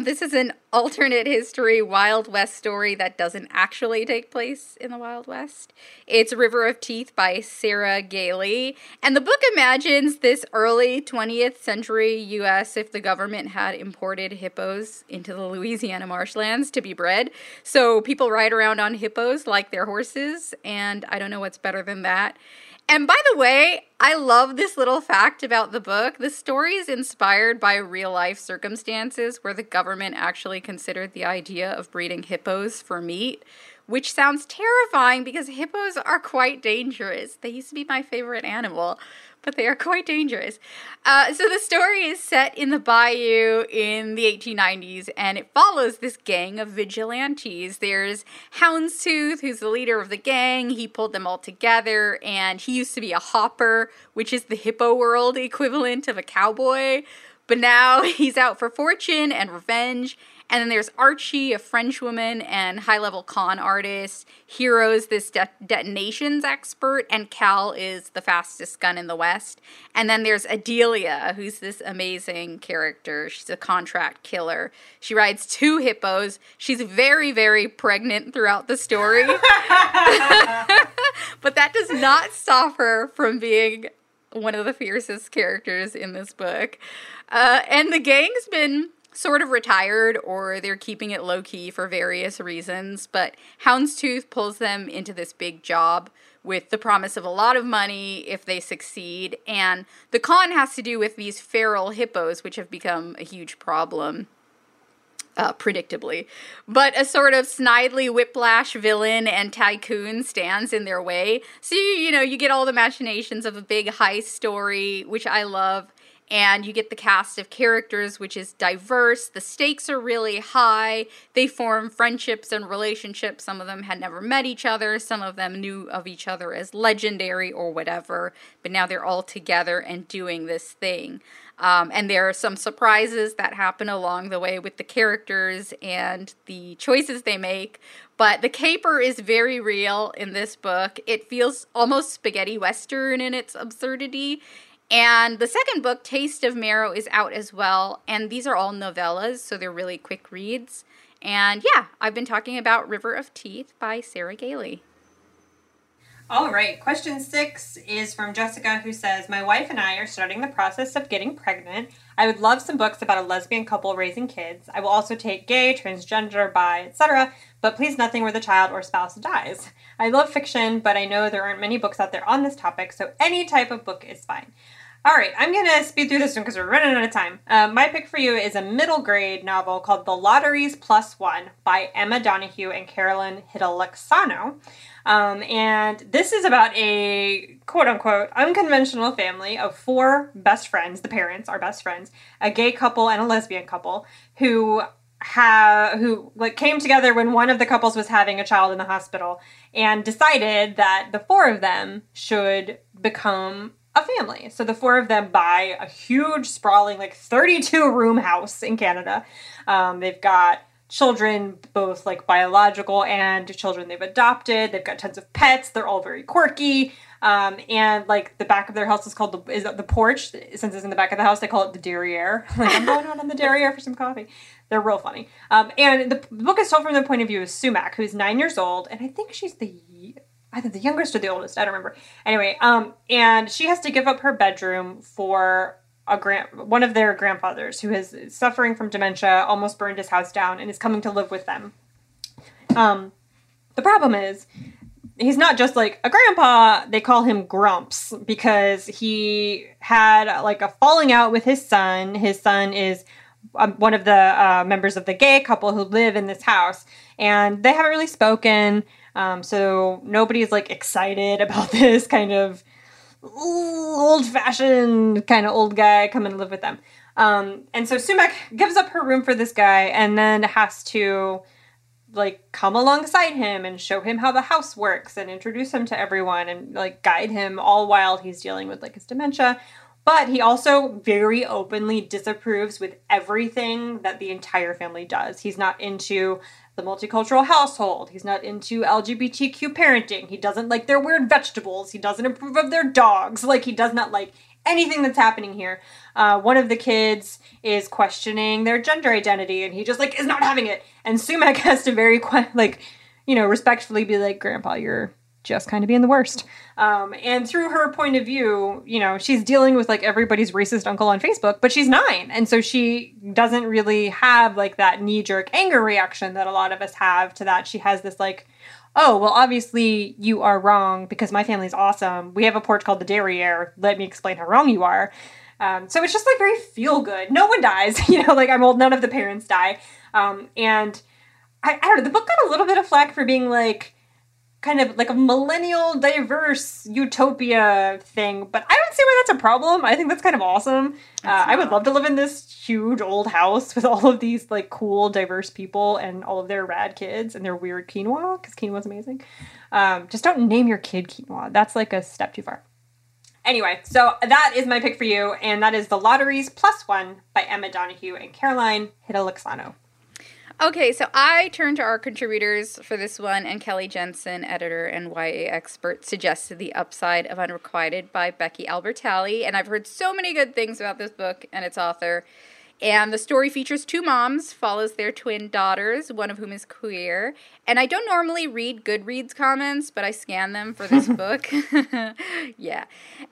This is an alternate history Wild West story that doesn't actually take place in the Wild West. It's River of Teeth by Sarah Gailey. And the book imagines this early 20th century U.S. if the government had imported hippos into the Louisiana marshlands to be bred. So people ride around on hippos like they're horses, and I don't know what's better than that. And by the way, I love this little fact about the book. The story is inspired by real-life circumstances where the government actually considered the idea of breeding hippos for meat, which sounds terrifying because hippos are quite dangerous. They used to be my favorite animal, but they are quite dangerous. So the story is set in the bayou in the 1890s, and it follows this gang of vigilantes. There's Houndstooth, who's the leader of the gang. He pulled them all together, and he used to be a hopper, which is the hippo world equivalent of a cowboy. But now he's out for fortune and revenge. And then there's Archie, a French woman and high-level con artist. Hero's this detonations expert, and Cal is the fastest gun in the West. And then there's Adelia, who's this amazing character. She's a contract killer. She rides 2 hippos. She's very, very pregnant throughout the story. But that does not stop her from being one of the fiercest characters in this book. And the gang's been sort of retired, or they're keeping it low-key for various reasons, but Houndstooth pulls them into this big job with the promise of a lot of money if they succeed, and the con has to do with these feral hippos, which have become a huge problem, predictably. But a sort of snidely whiplash villain and tycoon stands in their way, so you know, you get all the machinations of a big heist story, which I love. And you get the cast of characters, which is diverse. The stakes are really high. They form friendships and relationships. Some of them had never met each other. Some of them knew of each other as legendary or whatever. But now they're all together and doing this thing. And there are some surprises that happen along the way with the characters and the choices they make. But the caper is very real in this book. It feels almost spaghetti western in its absurdity. And the second book, Taste of Marrow, is out as well. And these are all novellas, so they're really quick reads. And yeah, I've been talking about River of Teeth by Sarah Gailey. All right. Question 6 is from Jessica, who says, my wife and I are starting the process of getting pregnant. I would love some books about a lesbian couple raising kids. I will also take gay, transgender, bi, etc., but please nothing where the child or spouse dies. I love fiction, but I know there aren't many books out there on this topic, so any type of book is fine. All right, I'm going to speed through this one because we're running out of time. My pick for you is a middle grade novel called The Lotteries Plus One by Emma Donoghue and Carolyn Hidalexano. And this is about a quote-unquote unconventional family of 4 best friends, the parents are best friends, a gay couple and a lesbian couple, who who like came together when one of the couples was having a child in the hospital and decided that the four of them should become a family. So the four of them buy a huge, sprawling, like 32-room house in Canada. They've got children, both like biological and children they've adopted. They've got tons of pets. They're all very quirky. And like the back of their house is called the porch. Since it's in the back of the house, they call it the derriere. Like, I'm going out on the derriere for some coffee. They're real funny. And the book is told from the point of view of Sumac, who's 9 years old. And I think she's either the youngest or the oldest. I don't remember. Anyway, and she has to give up her bedroom for one of their grandfathers who is suffering from dementia, almost burned his house down, and is coming to live with them. The problem is, he's not just like a grandpa. They call him Grumps because he had like a falling out with his son. His son is one of the members of the gay couple who live in this house, and they haven't really spoken. So nobody's like excited about this kind of old-fashioned kind of old guy coming to live with them. And so Sumac gives up her room for this guy and then has to like come alongside him and show him how the house works and introduce him to everyone and like guide him all while he's dealing with like his dementia. But he also very openly disapproves with everything that the entire family does. He's not into the multicultural household. He's not into LGBTQ parenting. He doesn't like their weird vegetables. He doesn't approve of their dogs. Like, he does not like anything that's happening here. One of the kids is questioning their gender identity, and he just, like, is not having it. And Sumac has to very, like, you know, respectfully be like, Grandpa, you're just kind of being the worst. And through her point of view, you know, she's dealing with, like, everybody's racist uncle on Facebook, but she's 9. And so she doesn't really have, like, that knee-jerk anger reaction that a lot of us have to that. She has this, like, oh, well, obviously you are wrong because my family's awesome. We have a porch called the derriere. Let me explain how wrong you are. So it's just, like, very feel-good. No one dies. You know, like, I'm old. None of the parents die. And I don't know. The book got a little bit of flack for being, like, kind of like a millennial diverse utopia thing, but I don't see why that's a problem. I think that's kind of awesome. I would love to live in this huge old house with all of these like cool diverse people and all of their rad kids and their weird quinoa, because quinoa's amazing. Just don't name your kid quinoa. That's like a step too far. Anyway, so that is my pick for you, and that is The Lotteries +1 by Emma Donoghue and Caroline Hidalexano. Okay, so I turned to our contributors for this one, and Kelly Jensen, editor and YA expert, suggested The Upside of Unrequited by Becky Albertalli, and I've heard so many good things about this book and its author. And the story features two moms, follows their twin daughters, one of whom is queer. And I don't normally read Goodreads comments, but I scanned them for this book. Yeah.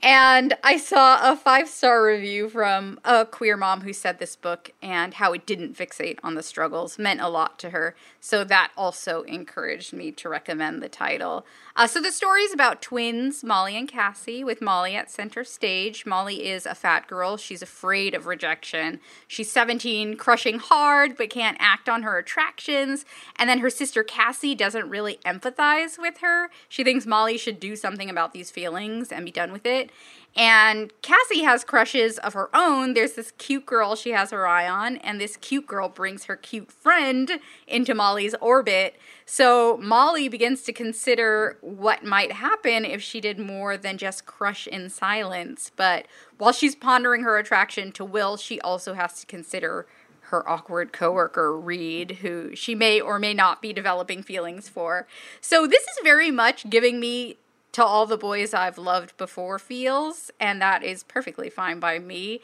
And I saw a 5-star review from a queer mom who said this book and how it didn't fixate on the struggles meant a lot to her. So that also encouraged me to recommend the title. So the story is about twins, Molly and Cassie, with Molly at center stage. Molly is a fat girl. She's afraid of rejection. She's 17, crushing hard, but can't act on her attractions. And then her sister Cassie doesn't really empathize with her. She thinks Molly should do something about these feelings and be done with it. And Cassie has crushes of her own. There's this cute girl she has her eye on, and this cute girl brings her cute friend into Molly's orbit. So Molly begins to consider what might happen if she did more than just crush in silence. But while she's pondering her attraction to Will, she also has to consider her awkward coworker, Reed, who she may or may not be developing feelings for. So this is very much giving me To All the Boys I've Loved Before feels, and that is perfectly fine by me.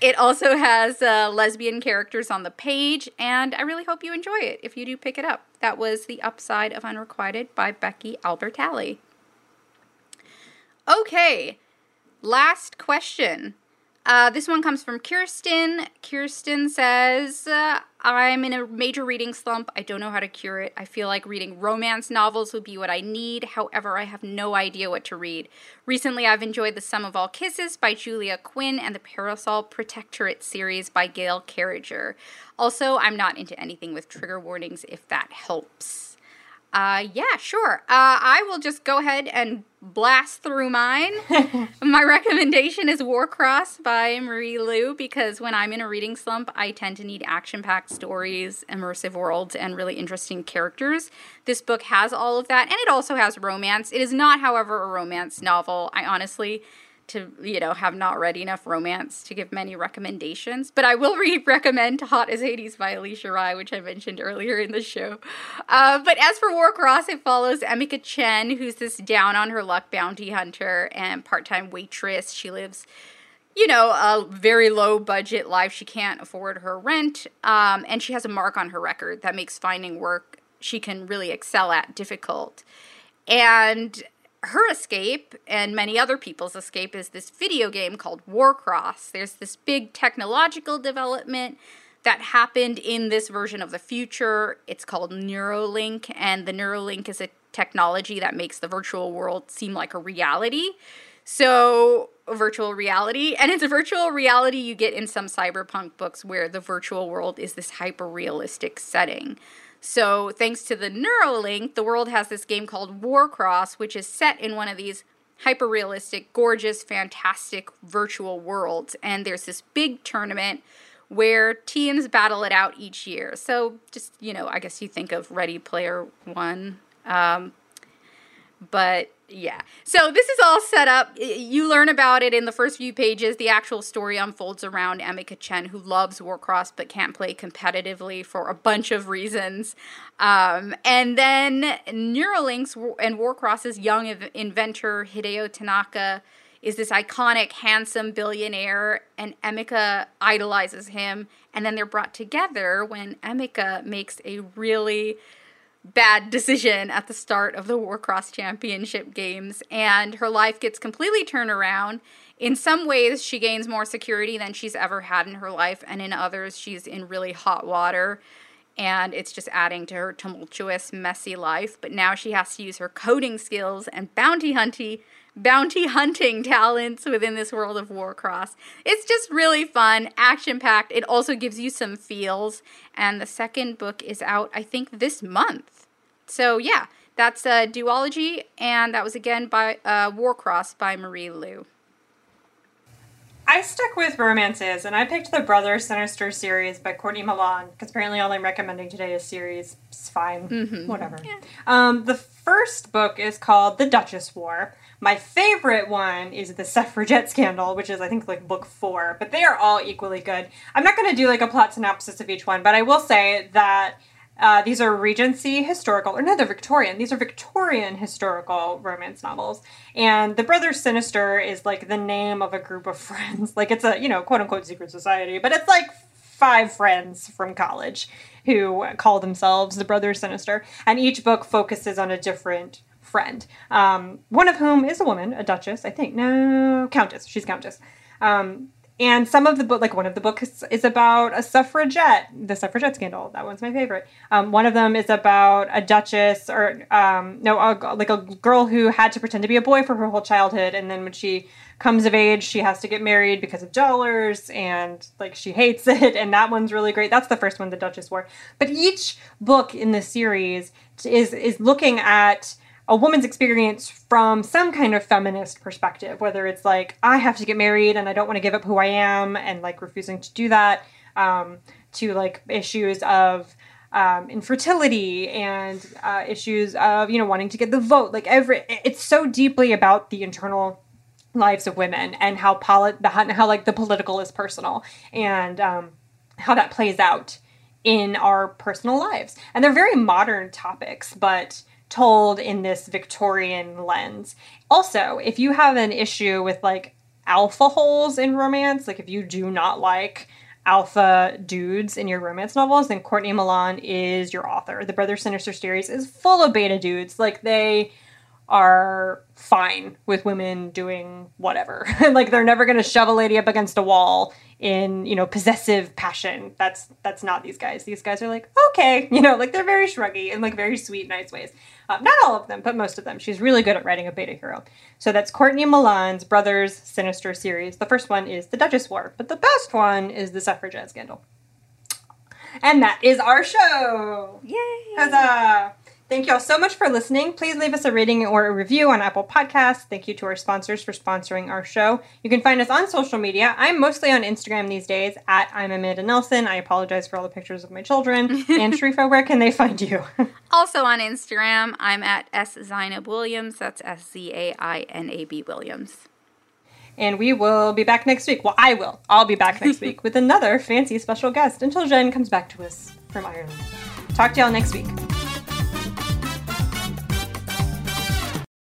It also has lesbian characters on the page, and I really hope you enjoy it if you do pick it up. That was The Upside of Unrequited by Becky Albertalli. Okay, last question. This one comes from Kirsten. Kirsten says, I'm in a major reading slump. I don't know how to cure it. I feel like reading romance novels would be what I need. However, I have no idea what to read. Recently, I've enjoyed The Sum of All Kisses by Julia Quinn and the Parasol Protectorate series by Gail Carriger. Also, I'm not into anything with trigger warnings, if that helps. Yeah, sure. I will just go ahead and blast through mine. My recommendation is Warcross by Marie Lu, because when I'm in a reading slump, I tend to need action-packed stories, immersive worlds, and really interesting characters. This book has all of that, and it also has romance. It is not, however, a romance novel. I honestly... have not read enough romance to give many recommendations. But I will recommend Hot as Hades by Alicia Rye, which I mentioned earlier in the show. But as for Warcross, it follows Emika Chen, who's this down-on-her-luck bounty hunter and part-time waitress. She lives, a very low-budget life. She can't afford her rent, and she has a mark on her record that makes finding work she can really excel at difficult. And... her escape, and many other people's escape, is this video game called Warcross. There's this big technological development that happened in this version of the future. It's called Neuralink, and the Neuralink is a technology that makes the virtual world seem like a reality. So, virtual reality. And it's a virtual reality you get in some cyberpunk books where the virtual world is this hyper-realistic setting. So thanks to the Neuralink, the world has this game called Warcross, which is set in one of these hyper-realistic, gorgeous, fantastic virtual worlds. And there's this big tournament where teams battle it out each year. So just, I guess you think of Ready Player One. But yeah, so this is all set up. You learn about it in the first few pages. The actual story unfolds around Emika Chen, who loves Warcross but can't play competitively for a bunch of reasons. And then Neuralink's and Warcross's young inventor, Hideo Tanaka, is this iconic, handsome billionaire, and Emika idolizes him. And then they're brought together when Emika makes a really... bad decision at the start of the Warcross Championship games, and her life gets completely turned around. In some ways, she gains more security than she's ever had in her life, and in others, she's in really hot water, and it's just adding to her tumultuous, messy life. But now she has to use her coding skills and bounty hunting talents within this world of Warcross. It's just really fun, action-packed. It also gives you some feels. And the second book is out, I think, this month. So, yeah, that's Duology. And that was, again, by Warcross by Marie Lu. I stuck with romances, and I picked the Brother Sinister series by Courtney Milan, because apparently all I'm recommending today is series. It's fine. Mm-hmm. Whatever. Yeah. The first book is called The Duchess War. My favorite one is The Suffragette Scandal, which is, I think, book 4. But they are all equally good. I'm not going to do, a plot synopsis of each one, but I will say that these are Regency historical, or no, they're Victorian. These are Victorian historical romance novels. And The Brothers Sinister is the name of a group of friends. It's a, quote unquote secret society, but it's 5 friends from college who call themselves the Brothers Sinister. And each book focuses on a different friend. One of whom is a woman, a duchess, I think. No, countess. She's countess. And some of the book, one of the books is about a suffragette, the suffragette scandal. That one's my favorite. One of them is about a duchess a girl who had to pretend to be a boy for her whole childhood. And then when she comes of age, she has to get married because of dollars and she hates it. And that one's really great. That's the first one, The Duchess War. But each book in the series is looking at a woman's experience from some kind of feminist perspective, whether it's I have to get married and I don't want to give up who I am and refusing to do that, to issues of infertility and issues of, wanting to get the vote. It's so deeply about the internal lives of women and how the political is personal and how that plays out in our personal lives. And they're very modern topics, but told in this Victorian lens. Also, if you have an issue with alpha holes in romance, if you do not like alpha dudes in your romance novels, then Courtney Milan is your author. The Brother Sinister series is full of beta dudes. They are fine with women doing whatever. They're never going to shove a lady up against a wall in, possessive passion. That's not these guys. These guys are okay, they're very shruggy and very sweet, nice ways. Not all of them, but most of them. She's really good at writing a beta hero. So that's Courtney Milan's Brothers Sinister series. The first one is The Duchess War, but the best one is The Suffragette Scandal. And that is our show. Yay! Huzzah! Thank you all so much for listening. Please leave us a rating or a review on Apple Podcasts. Thank you to our sponsors for sponsoring our show. You can find us on social media. I'm mostly on Instagram these days, at I'm Amanda Nelson. I apologize for all the pictures of my children. And Sharifa, where can they find you? Also on Instagram, I'm at S. Zainab Williams. That's S-Z-A-I-N-A-B Williams. And we will be back next week. Well, I will. I'll be back next week with another fancy special guest until Jen comes back to us from Ireland. Talk to y'all next week.